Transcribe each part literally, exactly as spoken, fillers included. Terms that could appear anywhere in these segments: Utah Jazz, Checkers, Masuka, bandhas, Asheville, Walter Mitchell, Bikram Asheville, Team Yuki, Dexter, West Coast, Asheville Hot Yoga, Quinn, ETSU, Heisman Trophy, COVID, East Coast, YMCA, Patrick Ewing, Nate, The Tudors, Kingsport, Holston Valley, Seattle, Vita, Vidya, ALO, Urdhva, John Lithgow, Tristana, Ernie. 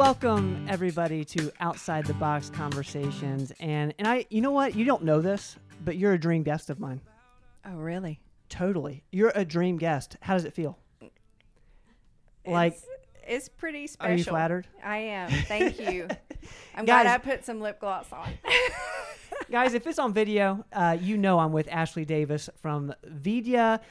Welcome everybody to Outside the Box Conversations, and and I, you know what, you don't know this, but you're a dream guest of mine. Oh, really? Totally, you're a dream guest. How does it feel? Like, it's, it's pretty special. Are you flattered? I am. Thank you. I'm guys, glad I put some lip gloss on. Guys, if it's on video, uh, you know I'm with Ashley Davis from Vidya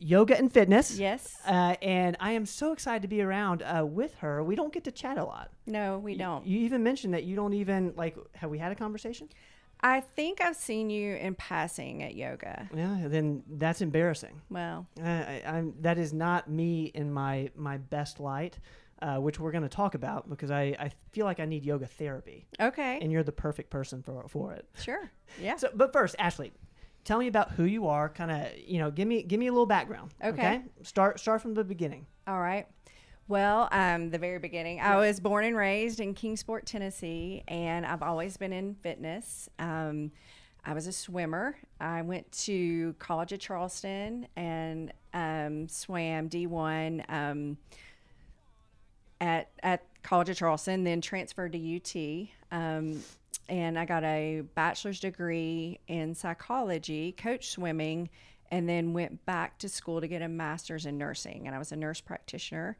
Yoga and Fitness. Yes. Uh, and I am so excited to be around uh, with her. We don't get to chat a lot. No, we don't. You, you even mentioned that you don't even, like, have we had a conversation? I think I've seen you in passing at yoga. Yeah, then that's embarrassing. Well. Uh, I, I'm, that is not me in my, my best light, uh, which we're going to talk about because I, I feel like I need yoga therapy. Okay. And you're the perfect person for, for it. Sure, yeah. So, but first, Ashley, tell me about who you are. Kind of, you know, give me give me a little background. Okay. okay? Start, start from the beginning. All right. Well, um, the very beginning. I was born and raised in Kingsport, Tennessee, and I've always been in fitness. Um, I was a swimmer. I went to College of Charleston and um, swam D one um, at at College of Charleston, then transferred to U T. Um, and I got a bachelor's degree in psychology, coached swimming, and then went back to school to get a master's in nursing. And I was a nurse practitioner.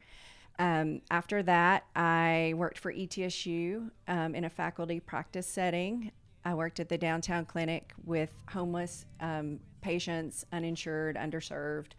Um, after that, I worked for E T S U um, in a faculty practice setting. I worked at the downtown clinic with homeless um, patients, uninsured, underserved.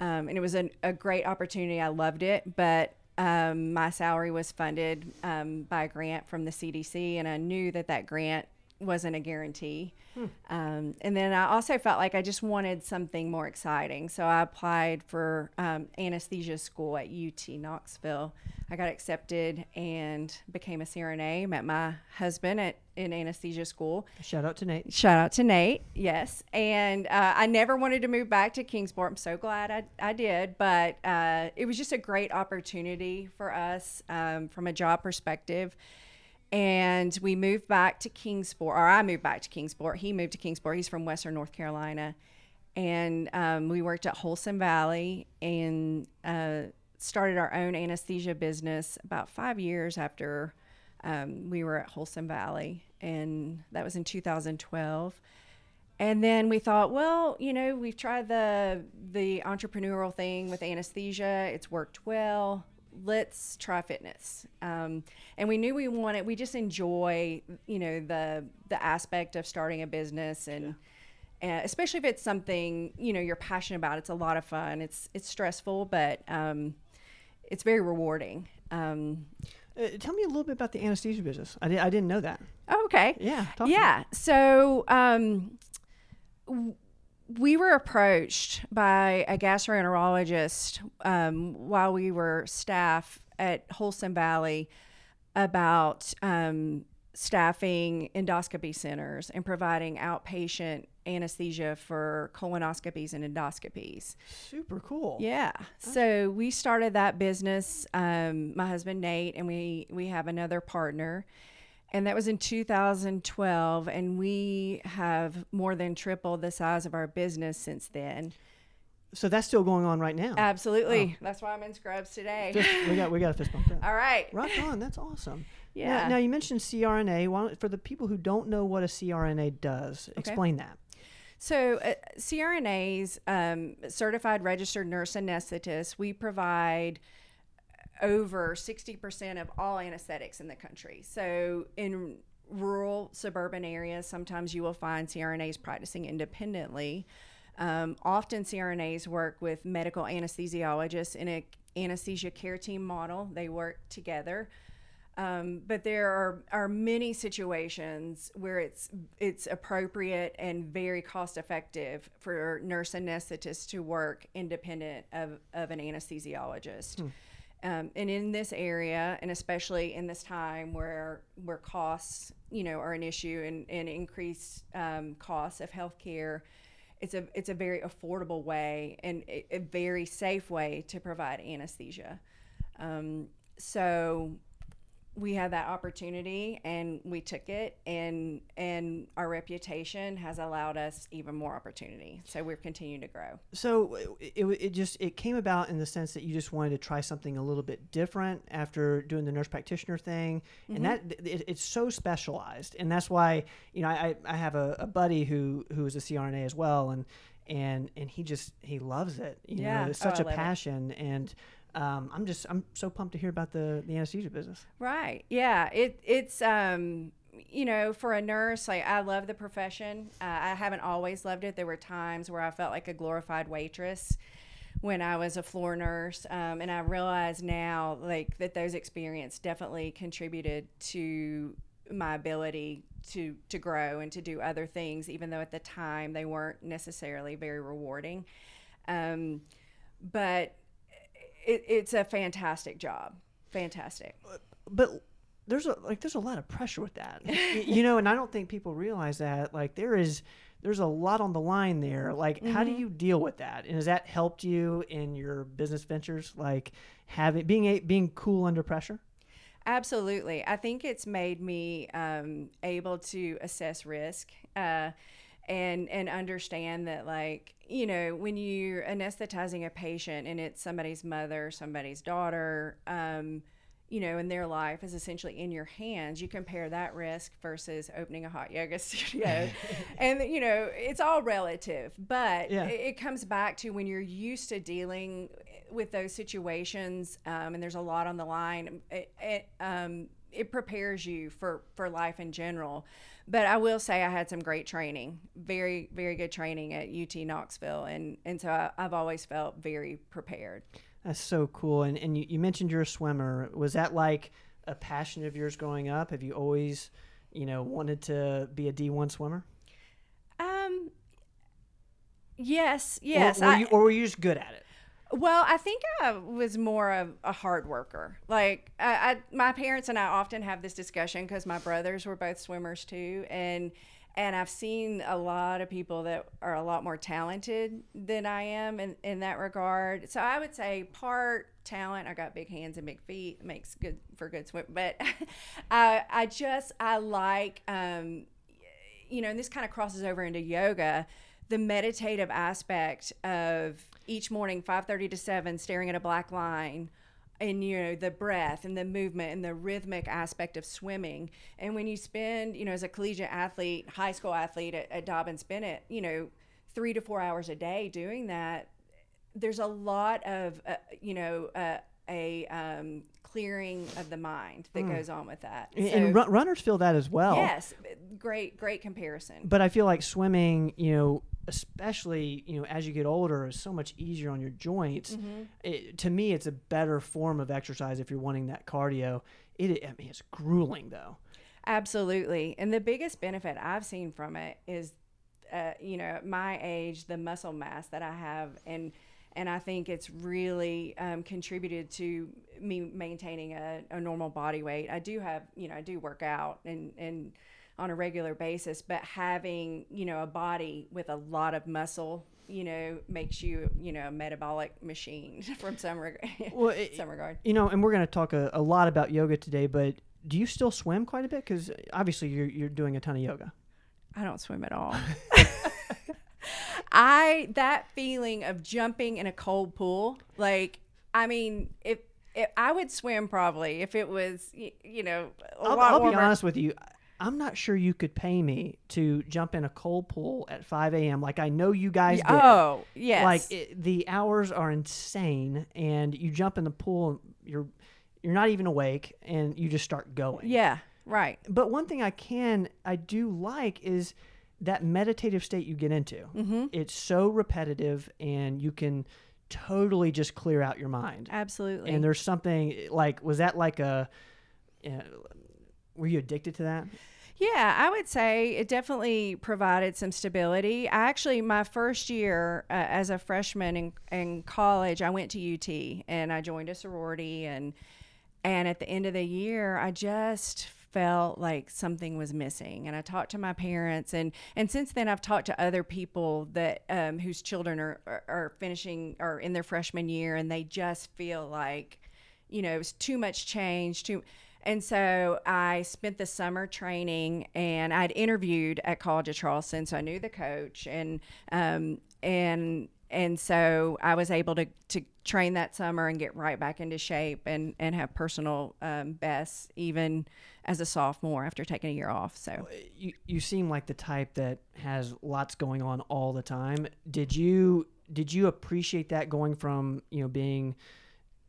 Um, and it was an, a great opportunity. I loved it, but um, my salary was funded um, by a grant from the C D C, and I knew that that grant wasn't a guarantee. Hmm. Um, and then I also felt like I just wanted something more exciting. So I applied for um, anesthesia school at U T Knoxville. I got accepted and became a C R N A, met my husband at in anesthesia school. Shout out to Nate. Shout out to Nate, yes. And uh, I never wanted to move back to Kingsport. I'm so glad I, I did, but uh, it was just a great opportunity for us um, from a job perspective. And we moved back to Kingsport, or I moved back to Kingsport. He moved to Kingsport. He's from Western North Carolina. And um, we worked at Holston Valley and uh, started our own anesthesia business about five years after um, we were at Holston Valley. And that was in two thousand twelve. And then we thought, well, you know, we've tried the, the entrepreneurial thing with anesthesia. It's worked well. Let's try fitness. Um, and we knew we wanted, we just enjoy, you know, the, the aspect of starting a business, and, yeah. and especially if it's something, you know, you're passionate about, it's a lot of fun. It's, it's stressful, but, um, it's very rewarding. Um, uh, tell me a little bit about the anesthesia business. I, di- I didn't know that. Oh, okay. Yeah. Yeah. So, um, w- we were approached by a gastroenterologist um, while we were staff at Holston Valley about um, staffing endoscopy centers and providing outpatient anesthesia for colonoscopies and endoscopies. Super cool. Yeah. So we started that business, um, my husband Nate, and we, we have another partner. And that was in two thousand twelve, and we have more than tripled the size of our business since then. So that's still going on right now. Absolutely. Oh. That's why I'm in scrubs today. Just, we got we got a fist bump there. All right. Rock on. That's awesome. Yeah. Now, now you mentioned C R N A. Why don't, for the people who don't know what a C R N A does, okay. Explain that. So uh, C R N As, um, Certified Registered Nurse Anesthetists, we provide over sixty percent of all anesthetics in the country. So in rural, suburban areas, sometimes you will find C R N As practicing independently. Um, often C R N As work with medical anesthesiologists in an anesthesia care team model. They work together. Um, but there are, are many situations where it's it's appropriate and very cost effective for nurse anesthetists to work independent of, of an anesthesiologist. Hmm. Um, and in this area, and especially in this time where where costs, you know, are an issue, and, and increased um, costs of healthcare, it's a it's a very affordable way and a, a very safe way to provide anesthesia. Um, so we had that opportunity and we took it, and and our reputation has allowed us even more opportunity. So we've continued to grow. So it, it just, it came about in the sense that you just wanted to try something a little bit different after doing the nurse practitioner thing. Mm-hmm. And that it, it's so specialized. And that's why, you know, I, I have a, a buddy who, who is a C R N A as well. And, and, and he just, he loves it. You yeah. know, it's such oh, a passion. It. And, Um, I'm just, I'm so pumped to hear about the, the anesthesia business. Right. Yeah. It, it's, um, you know, for a nurse, like, I love the profession. Uh, I haven't always loved it. There were times where I felt like a glorified waitress when I was a floor nurse. Um, and I realize now, like, that those experiences definitely contributed to my ability to, to grow and to do other things, even though at the time they weren't necessarily very rewarding. Um, but It, it's a fantastic job. Fantastic. But, but there's a, like, there's a lot of pressure with that, you know, and I don't think people realize that, like, there is, there's a lot on the line there. Like, mm-hmm. how do you deal with that? And has that helped you in your business ventures? Like, having, being a, being cool under pressure? Absolutely. I think it's made me, um, able to assess risk, uh, and, and understand that, like, you know, when you're anesthetizing a patient and it's somebody's mother, somebody's daughter, um, you know, and their life is essentially in your hands, you compare that risk versus opening a hot yoga studio. And, you know, it's all relative, but yeah. it, it comes back to when you're used to dealing with those situations, um, and there's a lot on the line, it, it, um, it prepares you for, for life in general. But I will say I had some great training, very, very good training at U T Knoxville. And, and so I, I've always felt very prepared. That's so cool. And, and you, you mentioned you're a swimmer. Was that like a passion of yours growing up? Have you always, you know, wanted to be a D one swimmer? Um. Yes, yes. Or, or, I, you, or were you just good at it? Well, I think I was more of a hard worker. Like, I, I, my parents and I often have this discussion because my brothers were both swimmers too. And, and I've seen a lot of people that are a lot more talented than I am in, in that regard. So I would say part talent, I got big hands and big feet, makes good for good swim. But I, I just, I like, um, you know, and this kind of crosses over into yoga, the meditative aspect of each morning, five thirty to seven, staring at a black line, and, you know, the breath and the movement and the rhythmic aspect of swimming. And when you spend, you know, as a collegiate athlete, high school athlete at, at Dobbins Bennett, you know, three to four hours a day doing that, there's a lot of, uh, you know, uh, a um, clearing of the mind that mm. goes on with that. And, so, and run- runners feel that as well. Yes. Great, great comparison. But I feel like swimming, you know, especially, you know, as you get older, is so much easier on your joints. Mm-hmm. It, to me, it's a better form of exercise if you're wanting that cardio. It, I mean, it's grueling, though. Absolutely. And the biggest benefit I've seen from it is, uh, you know, at my age, the muscle mass that I have. And and I think it's really um, contributed to me maintaining a, a normal body weight. I do have, you know, I do work out and, and on a regular basis, but having, you know, a body with a lot of muscle, you know, makes you, you know, a metabolic machine from some, reg- well, it, some regard. You know, and we're going to talk a, a lot about yoga today, but do you still swim quite a bit? Because obviously you're, you're doing a ton of yoga. I don't swim at all. I, that feeling of jumping in a cold pool, like, I mean, if, if I would swim probably if it was, you, you know, a I'll, lot I'll warmer. Be honest with you. I'm not sure you could pay me to jump in a cold pool at five a.m. like I know you guys did. Oh, yes. Like, it, the hours are insane, and you jump in the pool, you're you're not even awake, and you just start going. Yeah, right. But one thing I can, I do like is that meditative state you get into. Mm-hmm. It's so repetitive, and you can totally just clear out your mind. Absolutely. And there's something, like, was that like a... You know, were you addicted to that? Yeah, I would say it definitely provided some stability. I actually, my first year uh, as a freshman in, in college, I went to U T and I joined a sorority. And and at the end of the year, I just felt like something was missing. And I talked to my parents. And, and since then, I've talked to other people that um, whose children are, are, are finishing or in their freshman year. And they just feel like, you know, it was too much change, too And so I spent the summer training, and I'd interviewed at College of Charleston, so I knew the coach, and um, and and so I was able to to train that summer and get right back into shape and and have personal um, bests even as a sophomore after taking a year off. So you you seem like the type that has lots going on all the time. Did you did you appreciate that, going from, you know, being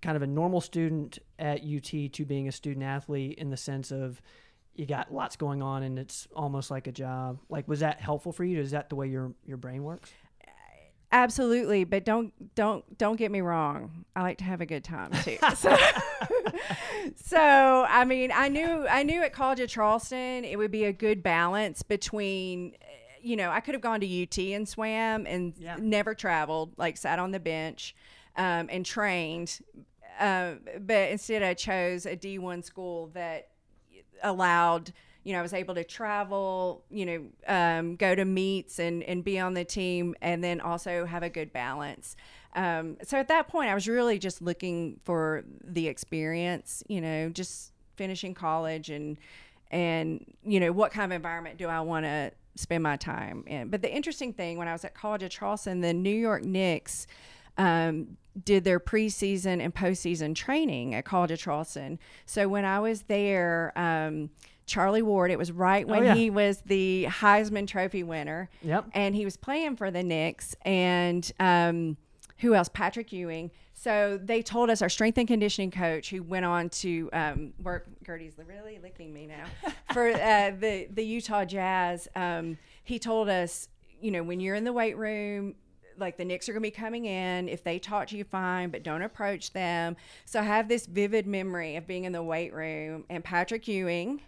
kind of a normal student at U T to being a student athlete, in the sense of you got lots going on and it's almost like a job? Like, was that helpful for you? Is that the way your your brain works? Absolutely, but don't don't don't get me wrong, I like to have a good time too. So, so I mean, I knew I knew at College of Charleston it would be a good balance between, you know, I could have gone to U T and swam and yeah. never traveled, like sat on the bench um, and trained. Uh, but instead I chose a D one school that allowed, you know, I was able to travel, you know, um, go to meets and, and be on the team, and then also have a good balance. Um, so at that point I was really just looking for the experience, you know, just finishing college and, and, you know, what kind of environment do I want to spend my time in? But the interesting thing, when I was at College of Charleston, the New York Knicks, um, did their preseason and postseason training at College of Charleston. So when I was there, um, Charlie Ward, it was right when oh, yeah. he was the Heisman Trophy winner. Yep. And he was playing for the Knicks, and um, who else? Patrick Ewing. So they told us, our strength and conditioning coach, who went on to um, work, Gertie's really licking me now, for uh, the, the Utah Jazz, um, he told us, you know, when you're in the weight room, like, the Knicks are going to be coming in. If they talk to you, fine, but don't approach them. So I have this vivid memory of being in the weight room, and Patrick Ewing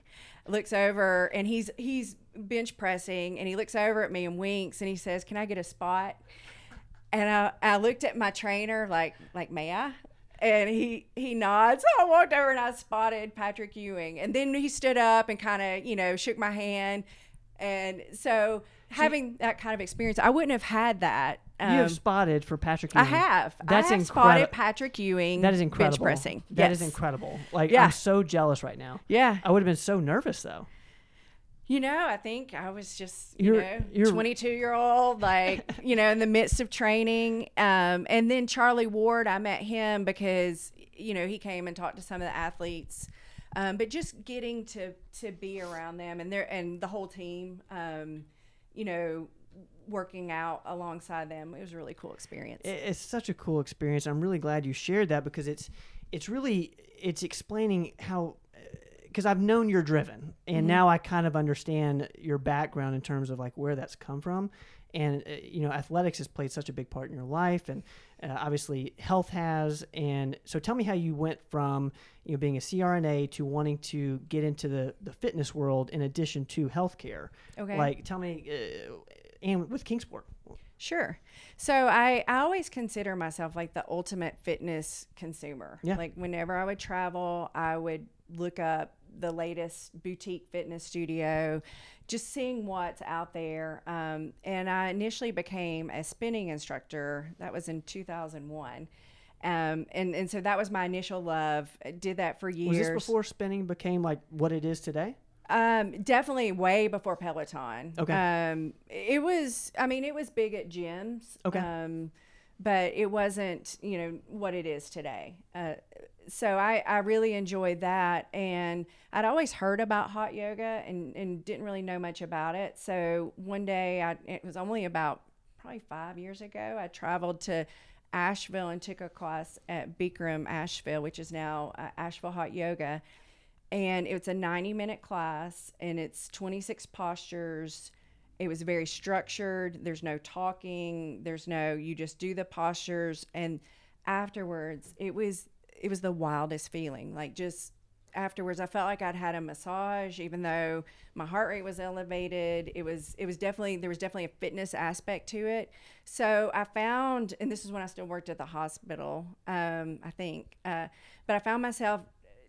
looks over, and he's he's bench pressing, and he looks over at me and winks, and he says, "Can I get a spot?" And I, I looked at my trainer like, like, "May I?" And he, he nods. So I walked over, and I spotted Patrick Ewing. And then he stood up and kind of, you know, shook my hand. And so having that kind of experience, I wouldn't have had that. Um, you have spotted for Patrick Ewing. I have. That's I have incredi- spotted Patrick Ewing. That is incredible. Bench pressing. That yes. is incredible. Like, yeah. I'm so jealous right now. Yeah. I would have been so nervous, though. You know, I think I was just, you you're, know, you're... twenty-two-year-old, like, you know, in the midst of training. Um, and then Charlie Ward, I met him because, you know, he came and talked to some of the athletes. Um, but just getting to to be around them and their, and the whole team, um, you know, working out alongside them, it was a really cool experience. It's such a cool experience. I'm really glad you shared that, because it's it's really it's explaining how, because I've known you're driven, and mm-hmm. now I kind of understand your background in terms of like where that's come from. And, uh, you know, athletics has played such a big part in your life, and uh, obviously health has. And so tell me how you went from, you know, being a C R N A to wanting to get into the, the fitness world in addition to healthcare. Okay. Like, tell me, uh, and with Kingsport. Sure. So I, I always consider myself like the ultimate fitness consumer. Yeah. Like, whenever I would travel, I would look up the latest boutique fitness studio, just seeing what's out there. Um, and I initially became a spinning instructor. That was in two thousand one. Um, and, and so that was my initial love. I did that for years. Was this before spinning became like what it is today? Um, definitely way before Peloton. Okay. Um, it was, I mean, it was big at gyms. Okay. Um, but it wasn't, you know, what it is today. Uh, so I, I really enjoyed that. And I'd always heard about hot yoga and, and didn't really know much about it. So one day, I, it was only about probably five years ago, I traveled to Asheville and took a class at Bikram Asheville, which is now uh, Asheville Hot Yoga. And it's a ninety minute class, and it's twenty-six postures. It was very structured. There's no talking. There's no, you just do the postures. And afterwards, it was, it was the wildest feeling. Like, just afterwards, I felt like I'd had a massage, even though my heart rate was elevated. It was, it was definitely, there was definitely a fitness aspect to it. So I found, and this is when I still worked at the hospital, um, I think, uh, but I found myself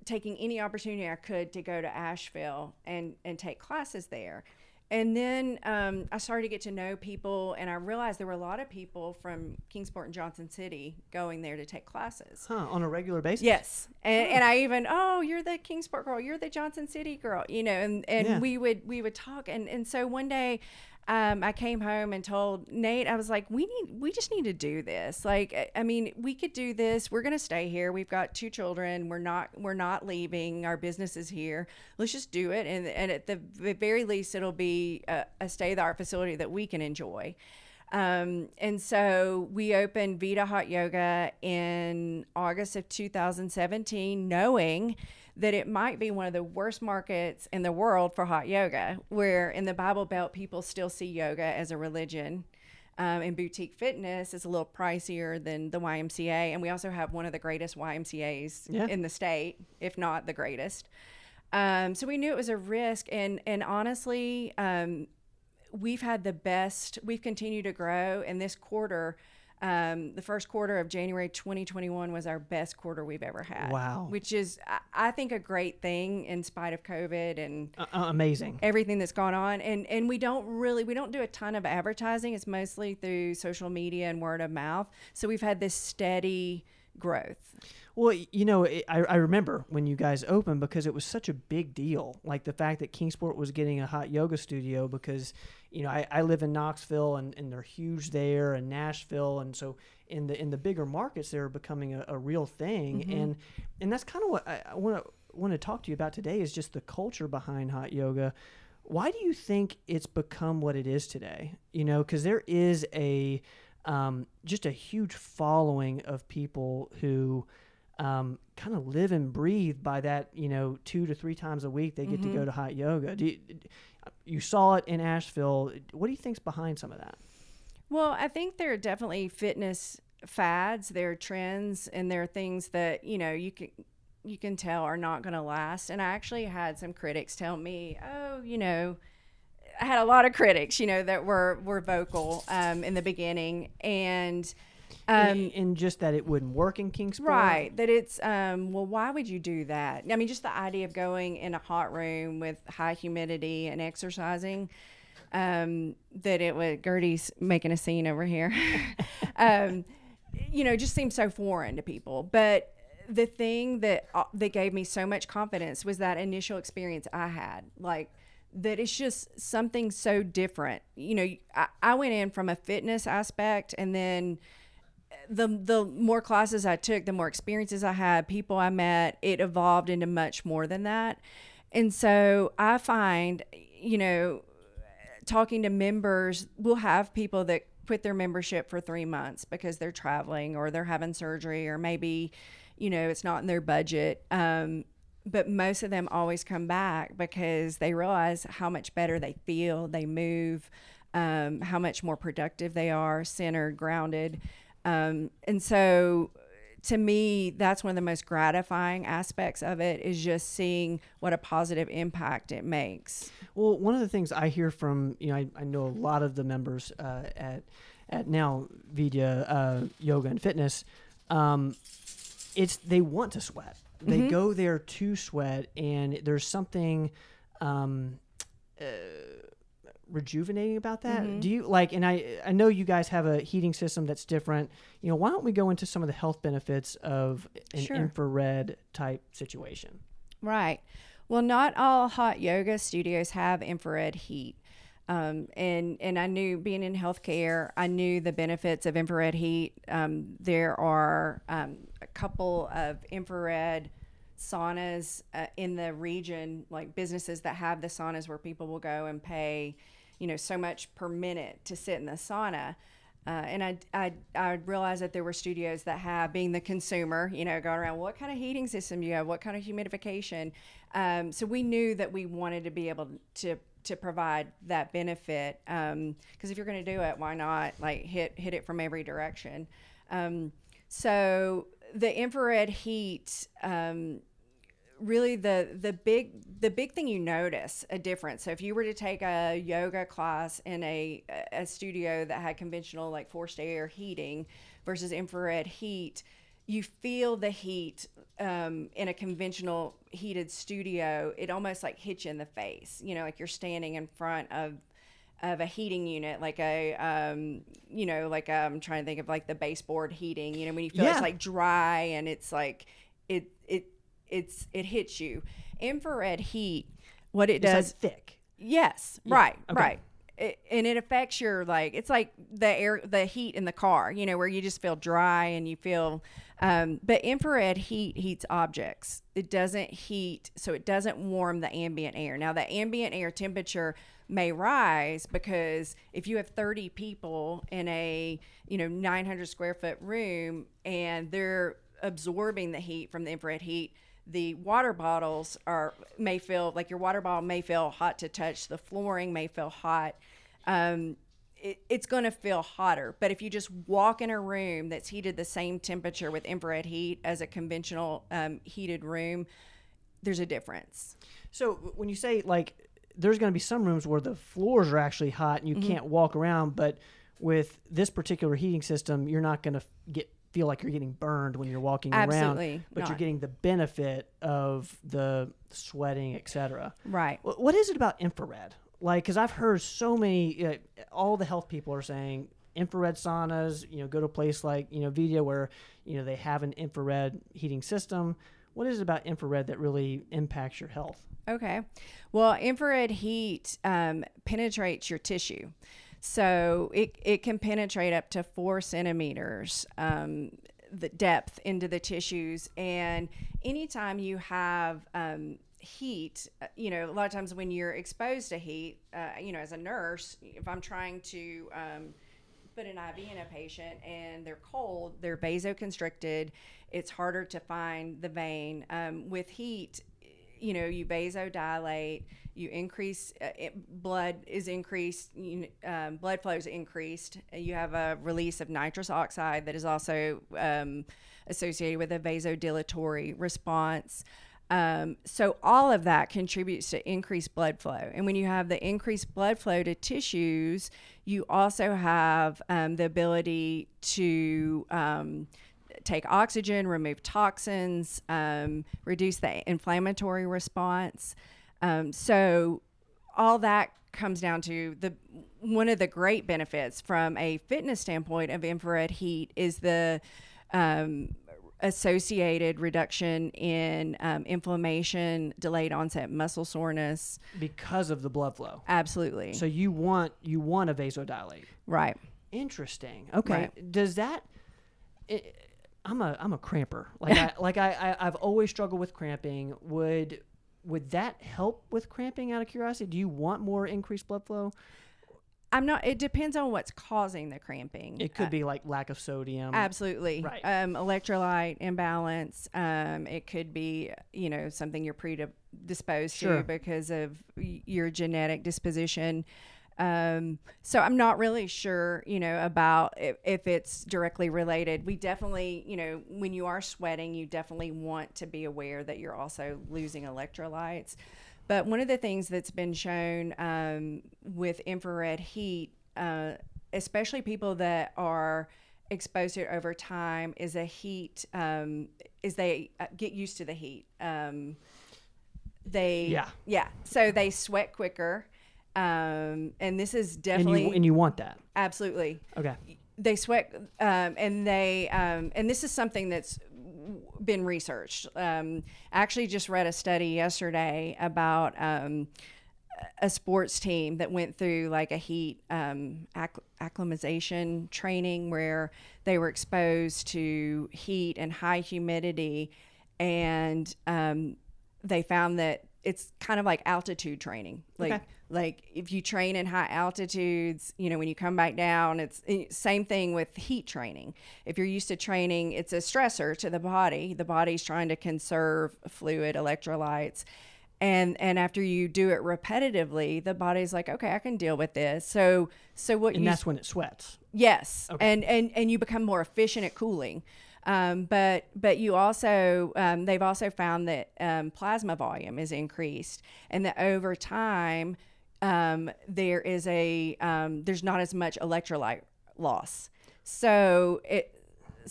taking any opportunity I could to go to Asheville and, and take classes there. And then um, I started to get to know people, and I realized there were a lot of people from Kingsport and Johnson City going there to take classes. Huh, on a regular basis? Yes. And, oh. and I even, oh, you're the Kingsport girl, you're the Johnson City girl, you know, and, and yeah. we would we would talk. And, and so one day um, I came home and told Nate, I was like, we need, we just need to do this. Like, I mean, we could do this. We're going to stay here. We've got two children. We're not, we're not leaving. Our business is here. Let's just do it. And, and at the very least, it'll be A, a state-of-the-art facility that we can enjoy. Um, and so we opened Vidya Hot Yoga in August of two thousand seventeen, knowing that it might be one of the worst markets in the world for hot yoga, where in the Bible Belt, people still see yoga as a religion. Um, and boutique fitness is a little pricier than the Y M C A. And we also have one of the greatest Y M C As yeah. in the state, if not the greatest. Um, so we knew it was a risk, and, and honestly, um, we've had the best, we've continued to grow, and this quarter, um, the first quarter of January, twenty twenty-one was our best quarter we've ever had. Wow. Which is, I, I think, a great thing in spite of COVID and uh, uh, amazing everything that's gone on. And, and we don't really, we don't do a ton of advertising. It's mostly through social media and word of mouth. So we've had this steady growth. Well, you know, it, I, I remember when you guys opened, because it was such a big deal, like the fact that Kingsport was getting a hot yoga studio, because, you know, I, I live in Knoxville, and, and they're huge there, and Nashville. And so in the in the bigger markets, they're becoming a, a real thing. Mm-hmm. And and that's kind of what I want to want to talk to you about today, is just the culture behind hot yoga. Why do you think it's become what it is today? You know, because there is a Um, just a huge following of people who um, kind of live and breathe by that, you know, two to three times a week they get mm-hmm. to go to hot yoga. Do you, you saw it in Asheville. What do you think's behind some of that? Well, I think there are definitely fitness fads, there are trends, and there are things that, you know, you can you can tell are not going to last. And I actually had some critics tell me, oh, you know, I had a lot of critics, you know, that were, were vocal um, in the beginning, and um, and just that it wouldn't work in Kingsport, right? That it's um, well, why would you do that? I mean, just the idea of going in a hot room with high humidity and exercising. Um, that it would Gertie's making a scene over here. um, you know, just seems so foreign to people, but. The thing that uh, that gave me so much confidence was that initial experience I had, like that it's just something so different. You know, I, I went in from a fitness aspect, and then the the more classes I took, the more experiences I had, people I met, it evolved into much more than that. And so I find, you know, talking to members, we'll have people that quit their membership for three months because they're traveling or they're having surgery or maybe, you know, it's not in their budget. Um, but most of them always come back because they realize how much better they feel, they move, um, how much more productive they are, centered, grounded. Um, and so to me, that's one of the most gratifying aspects of it, is just seeing what a positive impact it makes. Well, one of the things I hear from, you know, I, I know a lot of the members uh, at, at now Vidya uh, Yoga and Fitness, um, It's they want to sweat. They mm-hmm. go there to sweat, and there's something um, uh, rejuvenating about that. Mm-hmm. Do you like? And I I know you guys have a heating system that's different. You know, why don't we go into some of the health benefits of an sure. infrared type situation? Right. Well, not all hot yoga studios have infrared heat. Um, and, and I knew, being in healthcare, I knew the benefits of infrared heat. Um, there are um, a couple of infrared saunas uh, in the region, like businesses that have the saunas where people will go and pay, you know, so much per minute to sit in the sauna. Uh, and I, I, I realized that there were studios that have, being the consumer, you know, going around, what kind of heating system do you have? What kind of humidification? Um, so we knew that we wanted to be able to to provide that benefit, because um, if you're going to do it, why not like hit hit it from every direction? Um, so the infrared heat, um, really the the big the big thing you notice a difference. So if you were to take a yoga class in a a studio that had conventional like forced air heating versus infrared heat, you feel the heat um, in a conventional heated studio. It almost like hits you in the face, you know, like you're standing in front of of a heating unit, like a, um, you know, like a, I'm trying to think of like the baseboard heating, you know, when you feel yeah. it's like dry and it's like, it, it, it's, it hits you. Infrared heat, what it does. It's like thick. Yes. Yeah. Right. Okay. Right. It, and it affects your, like, it's like the air, the heat in the car, you know, where you just feel dry and you feel, um, but infrared heat heats objects. It doesn't heat, so it doesn't warm the ambient air. Now, the ambient air temperature may rise because if you have thirty people in a, you know, nine hundred square foot room and they're absorbing the heat from the infrared heat, the water bottles are may feel like your water bottle may feel hot to touch. The flooring may feel hot. Um, it, it's going to feel hotter. But if you just walk in a room that's heated the same temperature with infrared heat as a conventional um, heated room, there's a difference. So when you say like there's going to be some rooms where the floors are actually hot and you mm-hmm. can't walk around, but with this particular heating system, you're not going to get feel like you're getting burned when you're walking Absolutely around, but not. You're getting the benefit of the sweating, et cetera. Right. What is it about infrared? Like, cause I've heard so many, you know, all the health people are saying infrared saunas, you know, go to a place like, you know, Vidya where, you know, they have an infrared heating system. What is it about infrared that really impacts your health? Okay. Well, infrared heat um, penetrates your tissue. So it, it can penetrate up to four centimeters, um, the depth into the tissues. And anytime you have um, heat, you know, a lot of times when you're exposed to heat, uh, you know, as a nurse, if I'm trying to um, put an I V in a patient and they're cold, they're vasoconstricted, it's harder to find the vein. Um, with heat, you know, you vasodilate, you increase, uh, it, blood is increased, you, um, blood flow is increased. You have a release of nitrous oxide that is also um, associated with a vasodilatory response. Um, so all of that contributes to increased blood flow. And when you have the increased blood flow to tissues, you also have um, the ability to um, take oxygen, remove toxins, um, reduce the inflammatory response. Um, so all that comes down to the one of the great benefits from a fitness standpoint of infrared heat is the um, associated reduction in um, inflammation, delayed onset muscle soreness. Because of the blood flow. Absolutely. So you want you want a vasodilate. Right. Interesting. Okay. Right. Does that... It, I'm a I'm a cramper. Like I, like I, I I've always struggled with cramping. Would would that help with cramping? Out of curiosity, do you want more increased blood flow? I'm not. It depends on what's causing the cramping. It could uh, be like lack of sodium. Absolutely. Right. Um, electrolyte imbalance. Um, it could be you know something you're predisposed sure. to because of your genetic disposition. Um, so I'm not really sure, you know, about if, if it's directly related. We definitely, you know, when you are sweating, you definitely want to be aware that you're also losing electrolytes. But one of the things that's been shown um, with infrared heat, uh, especially people that are exposed to it over time, is a heat, um, is they get used to the heat. Um, they, yeah. yeah. So they sweat quicker. Um, and this is definitely, and you, and you want that. Absolutely. Okay. They sweat, um, and they, um, and this is something that's been researched. Um, I actually just read a study yesterday about, um, a sports team that went through like a heat, um, acc- acclimatization training where they were exposed to heat and high humidity. And, um, they found that it's kind of like altitude training. Like, okay. Like if you train in high altitudes, you know, when you come back down, it's same thing with heat training. If you're used to training, it's a stressor to the body. The body's trying to conserve fluid, electrolytes. And and after you do it repetitively, the body's like, okay, I can deal with this. So so what and you... And that's when it sweats. Yes. Okay. And, and, and you become more efficient at cooling. Um, but but you also um, they've also found that um, plasma volume is increased and that over time um, there is a um, there's not as much electrolyte loss. So it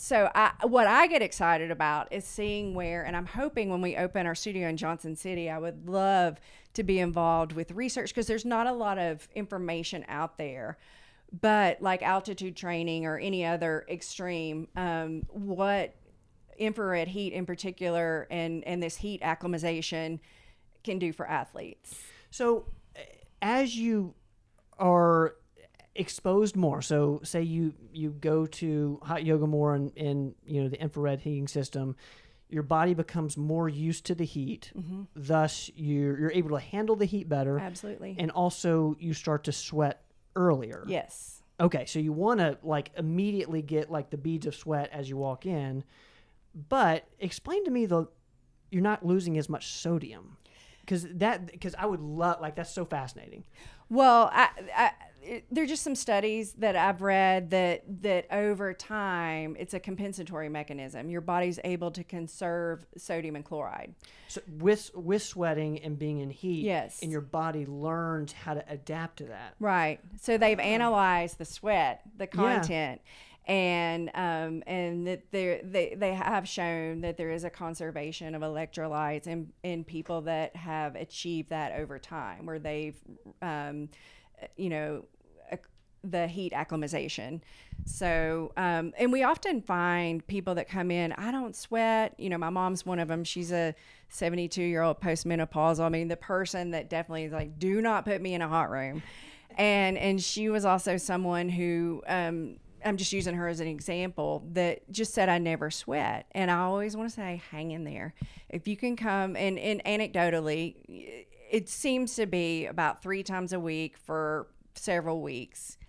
so I, what I get excited about is seeing where, and I'm hoping when we open our studio in Johnson City, I would love to be involved with research, because there's not a lot of information out there. But like altitude training or any other extreme, um, what infrared heat in particular and, and this heat acclimatization can do for athletes. So as you are exposed more, so say you, you go to hot yoga more and, and you know, the infrared heating system, your body becomes more used to the heat. Mm-hmm. Thus you're, you're able to handle the heat better. Absolutely. And also you start to sweat earlier. Yes. Okay, so you want to like immediately get like the beads of sweat as you walk in, but explain to me the you're not losing as much sodium, because that because I would love like that's so fascinating. Well, I, I there are just some studies that I've read that that over time it's a compensatory mechanism. Your body's able to conserve sodium and chloride. So with with sweating and being in heat, yes, and your body learns how to adapt to that. Right. So they've analyzed the sweat, the content, yeah, and um and that they they they have shown that there is a conservation of electrolytes in in people that have achieved that over time, where they've um you know, the heat acclimatization. So, um, and we often find people that come in, I don't sweat. You know, my mom's one of them. She's a seventy-two year old postmenopausal. I mean, the person that definitely is like, do not put me in a hot room. And, and she was also someone who, um, I'm just using her as an example, that just said, I never sweat. And I always want to say, hang in there. If you can come and, and anecdotally, it seems to be about three times a week for several weeks,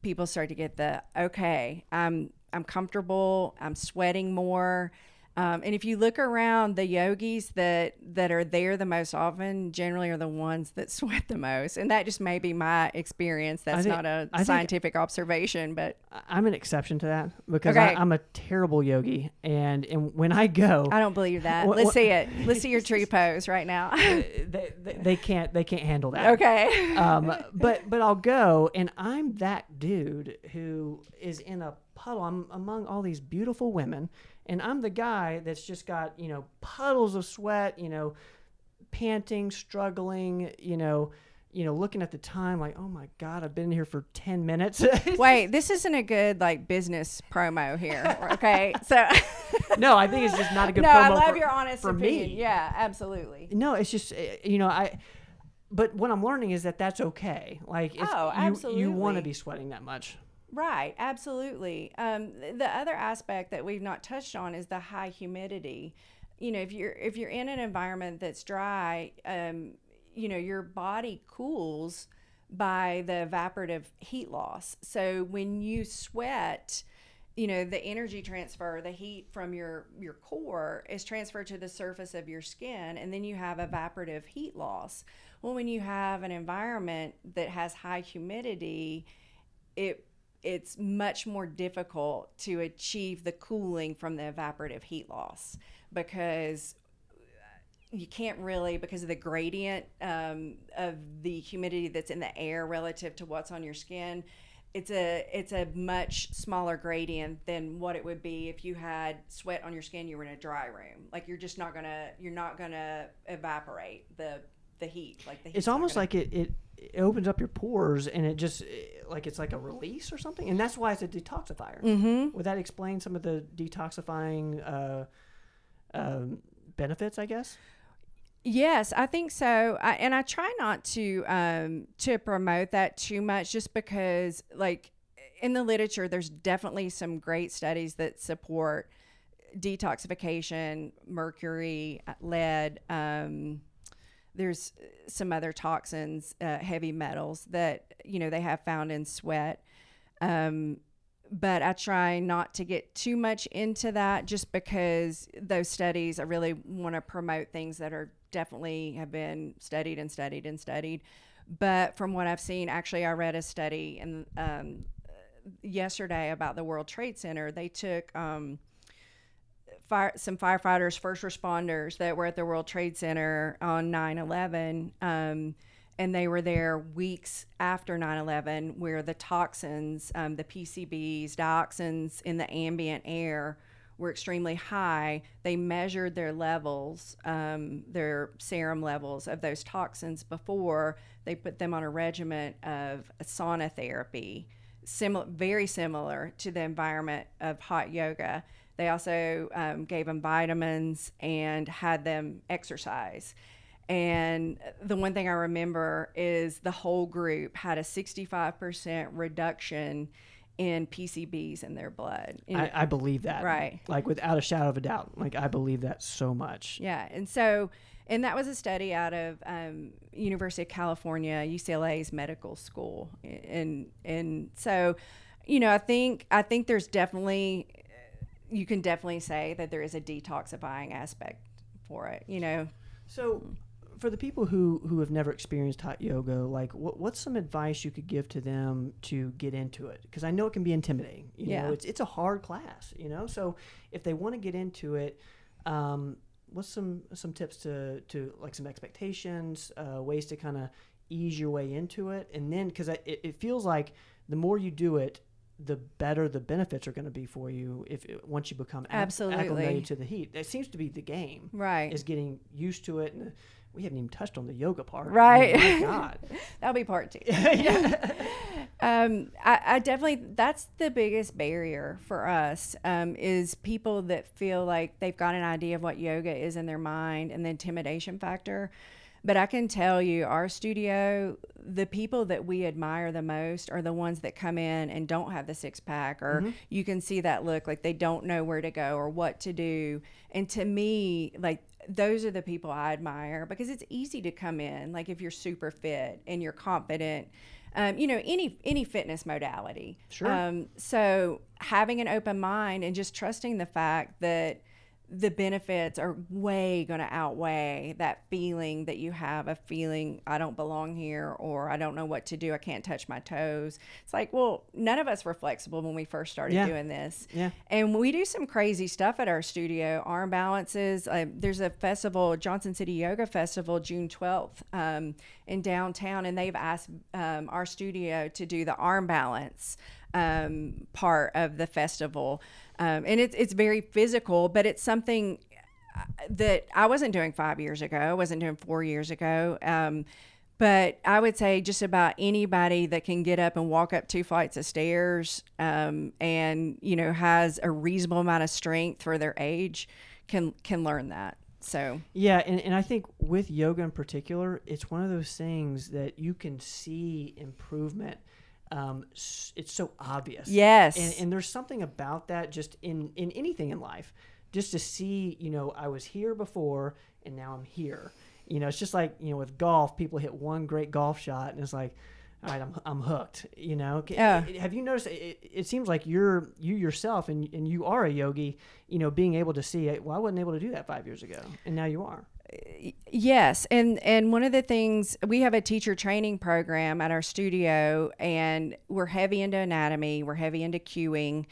people start to get the, okay, I'm, I'm comfortable, I'm sweating more. Um, and if you look around, the yogis that, that are there the most often generally are the ones that sweat the most. And that just may be my experience. That's think, not a I scientific think, observation, but I'm an exception to that, because okay. I, I'm a terrible yogi. And, and when I go, I don't believe that. What, Let's what, see it. Let's see your tree pose right now. they, they, they can't, they can't handle that. Okay. um, but, but I'll go, and I'm that dude who is in a puddle. I'm among all these beautiful women, and I'm the guy that's just got, you know, puddles of sweat, you know, panting, struggling, you know, you know, looking at the time like, oh my God, I've been here for ten minutes. Wait, this isn't a good like business promo here. Okay. So no, I think it's just not a good no, promo. No, I love for, your honest for opinion. Me. Yeah, absolutely. No, it's just, you know, I, but what I'm learning is that that's okay. Like, it's, oh, absolutely. You, you want to be sweating that much. Right, absolutely. Um, the other aspect that we've not touched on is the high humidity. You know, if you're if you're in an environment that's dry, um, you know, your body cools by the evaporative heat loss. So when you sweat, you know, the energy transfer, the heat from your your core is transferred to the surface of your skin, and then you have evaporative heat loss. Well, when you have an environment that has high humidity, it it's much more difficult to achieve the cooling from the evaporative heat loss, because you can't really, because of the gradient um, of the humidity that's in the air relative to what's on your skin, it's a it's a much smaller gradient than what it would be if you had sweat on your skin, you were in a dry room. Like you're just not gonna, you're not gonna evaporate the the heat. Like the heat. It's almost gonna... like it, it, it opens up your pores, and it just like it's like a release or something, and that's why it's a detoxifier. Mm-hmm. Would that explain some of the detoxifying uh, um, benefits, I guess? Yes, I think so. I, and I try not to um, to promote that too much, just because, like, in the literature, there's definitely some great studies that support detoxification, mercury, lead. Um, There's some other toxins, uh, heavy metals that, you know, they have found in sweat. Um, but I try not to get too much into that, just because those studies, I really want to promote things that are definitely have been studied and studied and studied. But from what I've seen, actually, I read a study in, um, yesterday about the World Trade Center. They took... Um, Fire, some firefighters, first responders that were at the World Trade Center on nine eleven, um, and they were there weeks after nine eleven, where the toxins, um, the P C Bs, dioxins in the ambient air were extremely high. They measured their levels, um, their serum levels of those toxins before they put them on a regimen of sauna therapy, similar, very similar to the environment of hot yoga. They also um, gave them vitamins and had them exercise. And the one thing I remember is the whole group had a sixty-five percent reduction in P C Bs in their blood. In, I, I believe that. Right. Like, without a shadow of a doubt. Like, I believe that so much. Yeah. And so, and that was a study out of um, University of California, U C L A's medical school. And, and so, you know, I think, I think there's definitely, you can definitely say that there is a detoxifying aspect for it, you know? So, for the people who, who have never experienced hot yoga, like what, what's some advice you could give to them to get into it? Because I know it can be intimidating. You yeah. know, it's it's a hard class. You know, so if they want to get into it, um, what's some some tips to to like some expectations, uh, ways to kind of ease your way into it, and then because it, it feels like the more you do it, the better the benefits are going to be for you if once you become absolutely acclimated to the heat. That seems to be the game, right? Is getting used to it. And we haven't even touched on the yoga part, right? I mean, my God, that'll be part two. yeah. um, I, I definitely that's the biggest barrier for us um, is people that feel like they've got an idea of what yoga is in their mind and the intimidation factor. But I can tell you, our studio, the people that we admire the most are the ones that come in and don't have the six pack, or mm-hmm. you can see that look like they don't know where to go or what to do. And to me, like, those are the people I admire, because it's easy to come in, like, if you're super fit and you're confident, um, you know, any any fitness modality. Sure. Um, so having an open mind and just trusting the fact that the benefits are way going to outweigh that feeling that you have, a feeling I don't belong here, or I don't know what to do, I can't touch my toes. It's like, well, none of us were flexible when we first started yeah. doing this. Yeah. And we do some crazy stuff at our studio, arm balances. Uh, there's a festival, Johnson City Yoga Festival, June twelfth um, in downtown, and they've asked um, our studio to do the arm balance um, part of the festival. Um, and it's it's very physical, but it's something that I wasn't doing five years ago. I wasn't doing four years ago. Um, but I would say just about anybody that can get up and walk up two flights of stairs um, and, you know, has a reasonable amount of strength for their age can can learn that. So yeah, and, and I think with yoga in particular, it's one of those things that you can see improvement. Um, it's so obvious. Yes. And, and there's something about that just in, in anything in life, just to see, you know, I was here before and now I'm here, you know, it's just like, you know, with golf, people hit one great golf shot and it's like, all right, I'm, I'm hooked, you know, yeah. Have you noticed, it, it seems like you're, you yourself and, and you are a yogi, you know, being able to see it. Well, I wasn't able to do that five years ago and now you are. Yes. And, and one of the things, we have a teacher training program at our studio, and we're heavy into anatomy. We're heavy into cueing.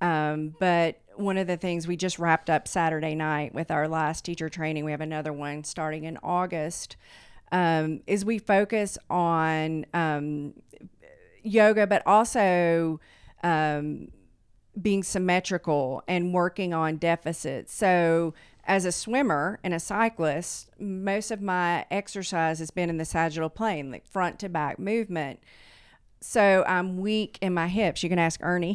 Um, but one of the things we just wrapped up Saturday night with our last teacher training, we have another one starting in August, um, is we focus on, um, yoga, but also, um, being symmetrical and working on deficits. So, as a swimmer and a cyclist, most of my exercise has been in the sagittal plane, like front to back movement. So I'm weak in my hips. You can ask Ernie.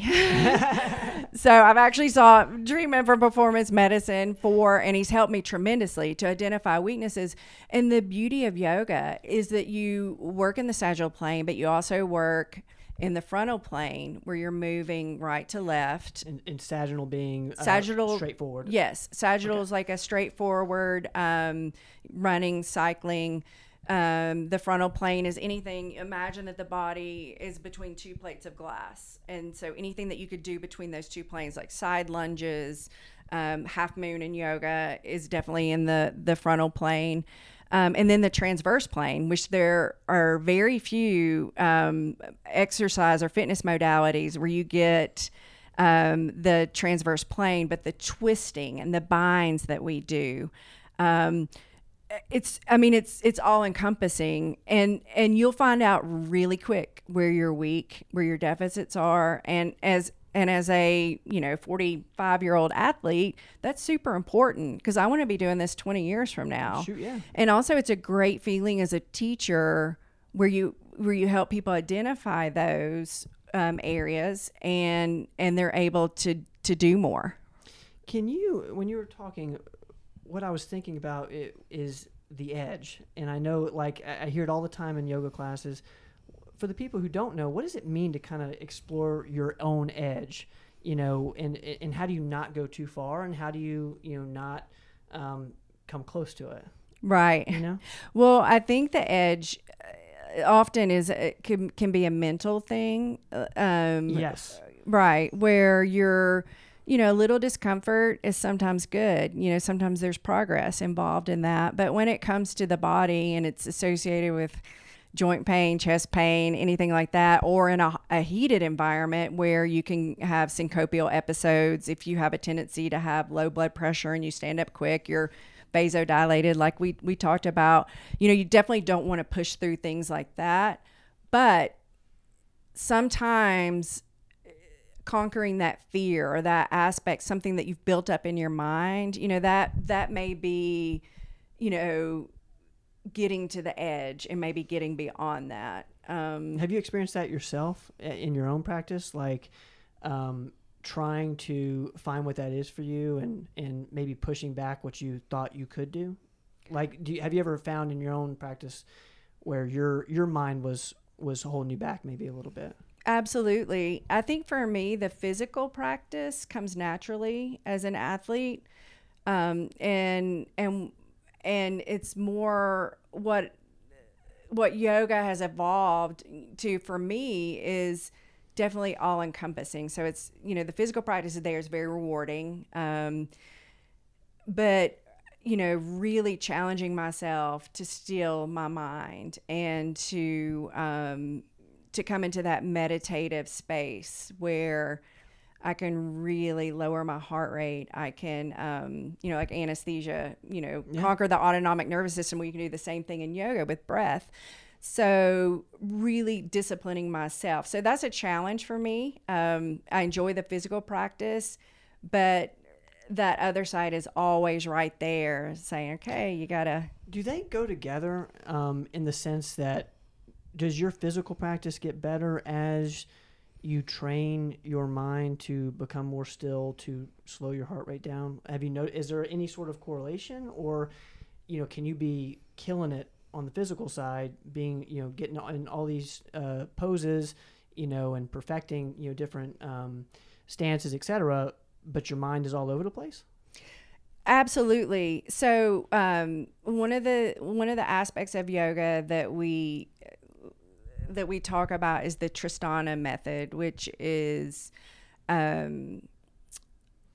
So I've actually saw treatment for Performance Medicine for, and he's helped me tremendously to identify weaknesses. And the beauty of yoga is that you work in the sagittal plane, but you also work in the frontal plane where you're moving right to left. And, and sagittal being uh, sagittal, straightforward. Yes. Sagittal okay. is like a straightforward um, running, cycling. Um, the frontal plane is anything. Imagine that the body is between two plates of glass. And so anything that you could do between those two planes, like side lunges, um, half moon in yoga is definitely in the, the frontal plane. Um, and then the transverse plane, which there are very few um, exercise or fitness modalities where you get um, the transverse plane, but the twisting and the binds that we do. Um, it's, I mean, it's, it's all encompassing, and, and you'll find out really quick where you're weak, where your deficits are. And as, and as a, you know, forty-five year old athlete, that's super important, because I want to be doing this twenty years from now. Shoot, yeah. And also it's a great feeling as a teacher where you, where you help people identify those um, areas, and, and they're able to, to do more. Can you, when you were talking, what I was thinking about it is the edge. And I know, like, I hear it all the time in yoga classes. For the people who don't know, what does it mean to kind of explore your own edge, you know, and, and how do you not go too far, and how do you, you know, not um, come close to it? Right. You know? Well, I think the edge often is, it can, can be a mental thing. Um, yes. Right. Where you're, you know, a little discomfort is sometimes good. You know, sometimes there's progress involved in that. But when it comes to the body and it's associated with joint pain, chest pain, anything like that, or in a, a heated environment where you can have syncopial episodes, if you have a tendency to have low blood pressure and you stand up quick, you're vasodilated, like we, we talked about, you know, you definitely don't want to push through things like that. But sometimes conquering that fear or that aspect, something that you've built up in your mind, you know, that that may be, you know, getting to the edge and maybe getting beyond that. Um, have you experienced that yourself in your own practice? Like um, trying to find what that is for you, and, and maybe pushing back what you thought you could do? Like, do you, have you ever found in your own practice where your, your mind was, was holding you back maybe a little bit? Absolutely. I think for me, the physical practice comes naturally as an athlete. Um, and, and, and it's more what, what yoga has evolved to for me is definitely all encompassing. So it's, you know, the physical practice there is very rewarding. Um, but, you know, really challenging myself to still my mind and to, um, to come into that meditative space where I can really lower my heart rate. I can, um, you know, like anesthesia, you know, yeah. conquer the autonomic nervous system, where you can do the same thing in yoga with breath. So really disciplining myself. So that's a challenge for me. Um, I enjoy the physical practice, but that other side is always right there saying, okay, you gotta. Do they go together um, in the sense that, does your physical practice get better as you train your mind to become more still, to slow your heart rate down? Have you noticed, is there any sort of correlation, or, you know, can you be killing it on the physical side, being, you know, getting in all these uh, poses, you know, and perfecting, you know, different um, stances, et cetera, but your mind is all over the place? Absolutely. So um, one of the, one of the aspects of yoga that we, that we talk about is the Tristana method, which is um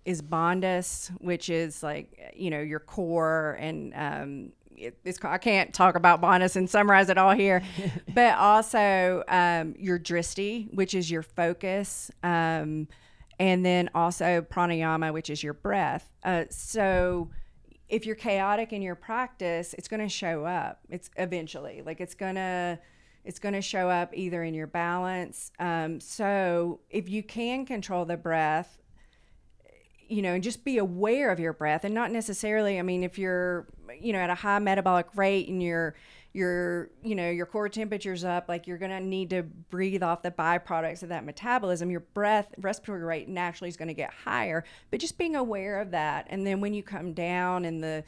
is bandhas, which is like, you know, your core, and um it, it's, I can't talk about bandhas and summarize it all here, but also um your dristi, which is your focus, um and then also pranayama, which is your breath. Uh so if you're chaotic in your practice, it's going to show up. It's eventually, like, it's going to It's going to show up either in your balance. Um, so if you can control the breath, you know, and just be aware of your breath, and not necessarily, I mean, if you're, you know, at a high metabolic rate and you're, you're, you know, your core temperature's up, like, you're going to need to breathe off the byproducts of that metabolism. Your breath, respiratory rate naturally is going to get higher, but just being aware of that. And then when you come down, and the,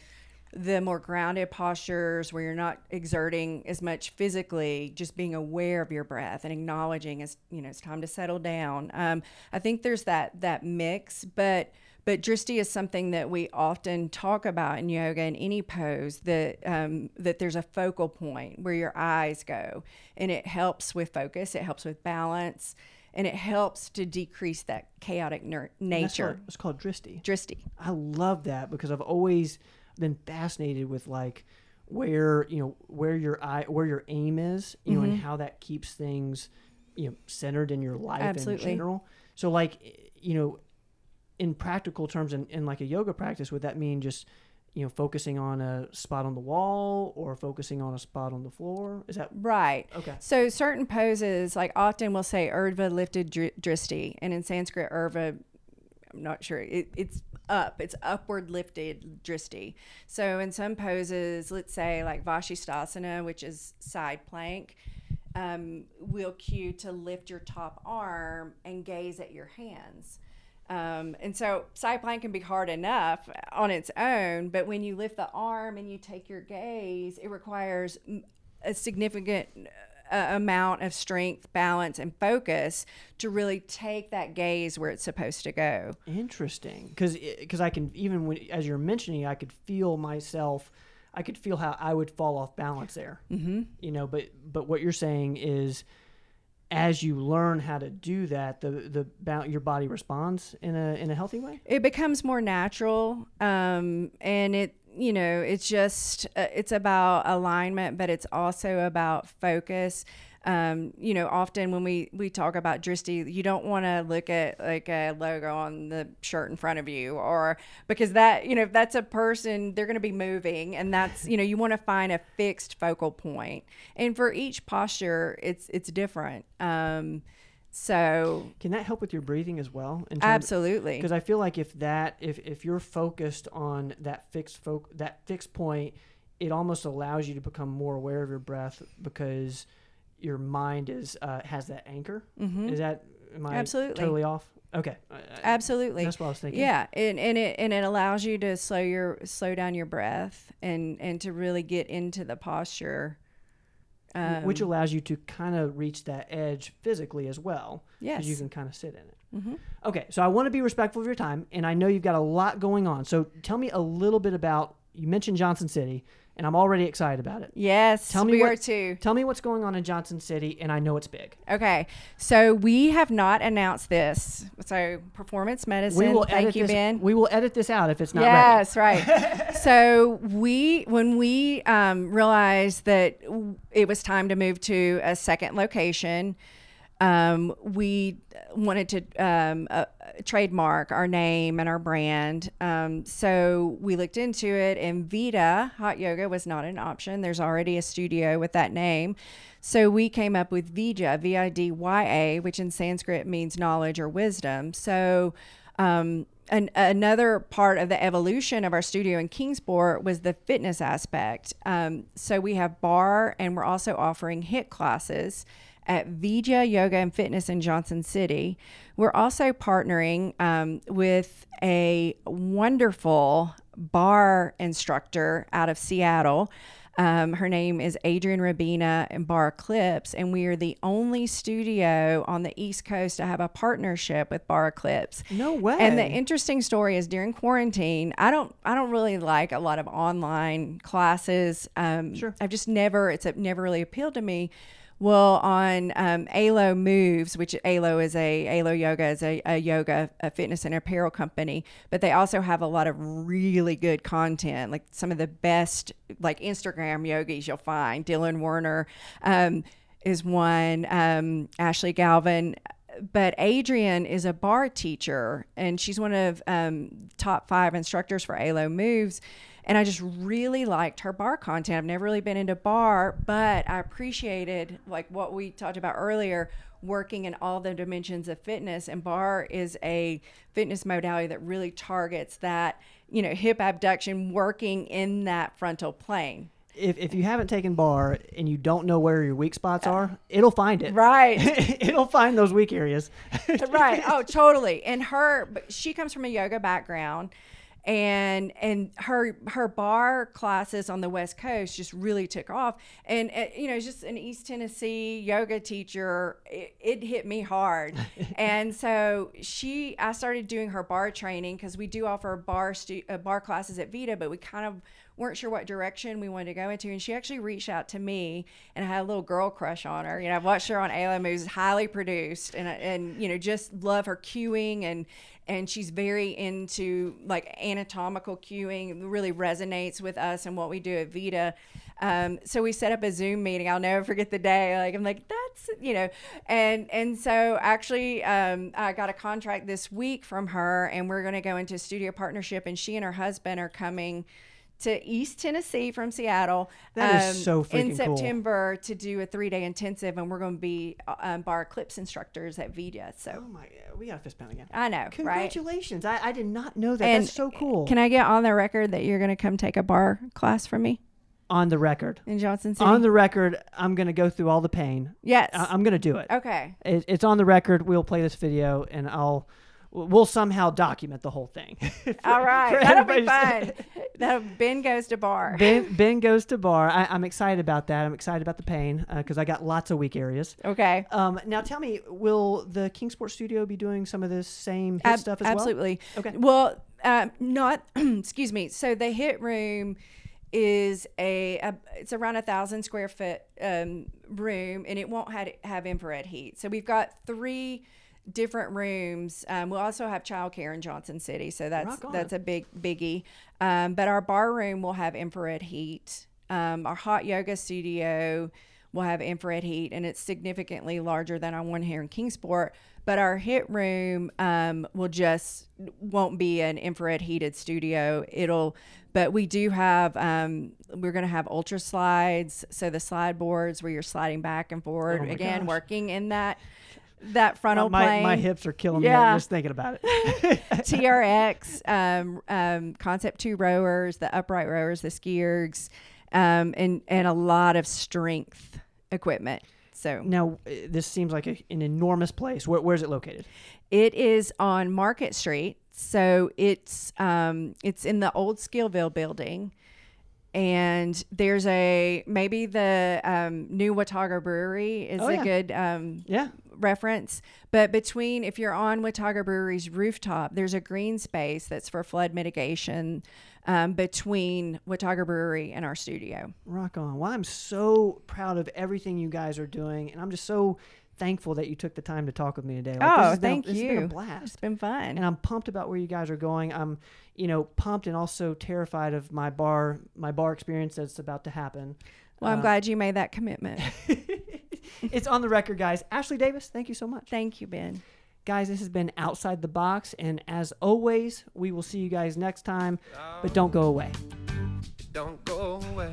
the more grounded postures where you're not exerting as much physically, just being aware of your breath and acknowledging, as you know, it's time to settle down. Um, I think there's that, that mix, but, but dristi is something that we often talk about in yoga, in any pose, that, um, that there's a focal point where your eyes go, and it helps with focus. It helps with balance, and it helps to decrease that chaotic ner- nature. It's called dristi. Dristi. I love that, because I've always been fascinated with, like, where, you know, where your eye, where your aim is, you mm-hmm. know, and how that keeps things, you know, centered in your life. Absolutely. In general. So, like, you know, in practical terms, in, in like a yoga practice, would that mean just you know, focusing on a spot on the wall or focusing on a spot on the floor? Is that right? Okay. So certain poses, like often we'll say Urdhva lifted drishti, and in Sanskrit, Urdhva, I'm not sure, it, it's up, it's upward lifted drishti. So in some poses, let's say like Vashisthasana, which is side plank, um, we'll cue to lift your top arm and gaze at your hands. Um, and so side plank can be hard enough on its own, but when you lift the arm and you take your gaze, it requires a significant uh, amount of strength, balance, and focus to really take that gaze where it's supposed to go. Interesting. 'Cause, 'cause I can, even when, as you're mentioning, I could feel myself, I could feel how I would fall off balance there, mm-hmm. you know, but, but what you're saying is, as you learn how to do that, the the your body responds in a in a healthy way. It becomes more natural, um, and it you know it's just uh, it's about alignment, but it's also about focus. Um, you know, often when we we talk about drishti, you don't want to look at like a logo on the shirt in front of you, or because that you know if that's a person, they're going to be moving, and that's you know you want to find a fixed focal point. And for each posture, it's it's different. Um, so can that help with your breathing as well? In terms, absolutely, because I feel like if that if if you're focused on that fixed fo- that fixed point, it almost allows you to become more aware of your breath because your mind is uh, has that anchor. Mm-hmm. Is that am I absolutely totally off? Okay, absolutely. That's what I was thinking. Yeah, and and it and it allows you to slow your slow down your breath and and to really get into the posture, um, which allows you to kind of reach that edge physically as well. Yes, because you can kind of sit in it. Mm-hmm. Okay, so I want to be respectful of your time, and I know you've got a lot going on. So tell me a little bit about. You mentioned Johnson City. And I'm already excited about it. Yes, tell me we what, are too. Tell me what's going on in Johnson City, and I know it's big. Okay, so we have not announced this. So Performance Medicine, we will thank edit you, this, Ben. We will edit this out if it's not yes, ready. Yes, right. So we, when we um, realized that it was time to move to a second location, um, we wanted to um, uh, trademark our name and our brand. Um, so we looked into it, and Vidya Hot Yoga was not an option. There's already a studio with that name. So we came up with Vidya, V I D Y A, which in Sanskrit means knowledge or wisdom. So um, an, another part of the evolution of our studio in Kingsport was the fitness aspect. Um, so we have bar, and we're also offering HIIT classes at Vidya Yoga and Fitness in Johnson City. We're also partnering um, with a wonderful barre instructor out of Seattle. Um, her name is Adrienne Rabina and Barre Eclipse, and we are the only studio on the East Coast to have a partnership with Barre Eclipse. No way! And the interesting story is during quarantine, I don't, I don't really like a lot of online classes. Um, sure, I've just never, it's never really appealed to me. Well, on um, A L O Moves, which A L O is a A L O Yoga is a, a yoga, a fitness and apparel company, but they also have a lot of really good content, like some of the best like Instagram yogis you'll find. Dylan Werner um, is one, um, Ashley Galvin, but Adrienne is a barre teacher, and she's one of um, top five instructors for A L O Moves. And I just really liked her barre content. I've never really been into barre, but I appreciated like what we talked about earlier, working in all the dimensions of fitness. And barre is a fitness modality that really targets that, you know, hip abduction, working in that frontal plane. If if you haven't taken barre and you don't know where your weak spots are, it'll find it. Right. It'll find those weak areas. Right. Oh, totally. And her, she comes from a yoga background. And and her her barre classes on the West Coast just really took off. And, uh, you know, just an East Tennessee yoga teacher, it, it hit me hard. And so she, I started doing her barre training because we do offer barre stu- uh, barre classes at Vita, but we kind of weren't sure what direction we wanted to go into. And she actually reached out to me, and I had a little girl crush on her. You know, I've watched her on A L O Moves, highly produced, and, and you know, just love her cueing, and and she's very into like anatomical cueing. It really resonates with us and what we do at Vita. Um, so we set up a Zoom meeting. I'll never forget the day. Like I'm like, that's, you know, and and so actually um, I got a contract this week from her, and we're going to go into a studio partnership, and she and her husband are coming to East Tennessee from Seattle. That um, is so freaking in September cool. to do a three-day intensive, and we're going to be um, Barre Eclipse instructors at Vidya. So, oh my, we got a fist pound again. I know. Congratulations! Right? I, I did not know that. And that's so cool. Can I get on the record that you're going to come take a Barre class from me? On the record. In Johnson City? On the record, I'm going to go through all the pain. Yes. I I'm going to do it. Okay. It it's on the record. We'll play this video, and I'll. We'll somehow document the whole thing. for, All right. That'll be fun. That'll, Ben goes to Barre. Ben, Ben goes to Barre. I, I'm excited about that. I'm excited about the pain because uh, I got lots of weak areas. Okay. Um, now tell me, will the Kingsport studio be doing some of this same hit stuff as absolutely. well? Absolutely. Okay. Well, um, not, excuse me. So the hit room is a, a it's around a thousand square foot um, room, and it won't have, have infrared heat. So we've got three different rooms. Um, we'll also have childcare in Johnson City, so that's that's a big biggie. Um, but our Barre room will have infrared heat. Um, our hot yoga studio will have infrared heat, and it's significantly larger than our one here in Kingsport. But our hit room um, will just won't be an infrared heated studio. It'll, but we do have um, we're going to have ultra slides, so the slide boards where you're sliding back and forward oh again, gosh. working in that. That frontal my, plane. My hips are killing yeah. me just thinking about it. T R X, um, um, concept two rowers, the upright rowers, the skiergs, um, and, and a lot of strength equipment. So now this seems like a, an enormous place. Where, where is it located? It is on Market Street. So it's, um, it's in the old Skillville building. And there's a, maybe the um, new Watauga Brewery is oh, a yeah. good um, yeah. reference. But between, if you're on Watauga Brewery's rooftop, there's a green space that's for flood mitigation um, between Watauga Brewery and our studio. Rock on. Well, I'm so proud of everything you guys are doing. And I'm just so thankful that you took the time to talk with me today. Like, oh, thank you. It's been a blast. It's been fun. And I'm pumped about where you guys are going. I'm, you know, pumped and also terrified of my Barre, my Barre experience that's about to happen. Well, uh, I'm glad you made that commitment. It's on the record, guys. Ashley Davis, thank you so much. Thank you, Ben. Guys, this has been Outside the Box. And as always, we will see you guys next time. But don't go away. Don't go away.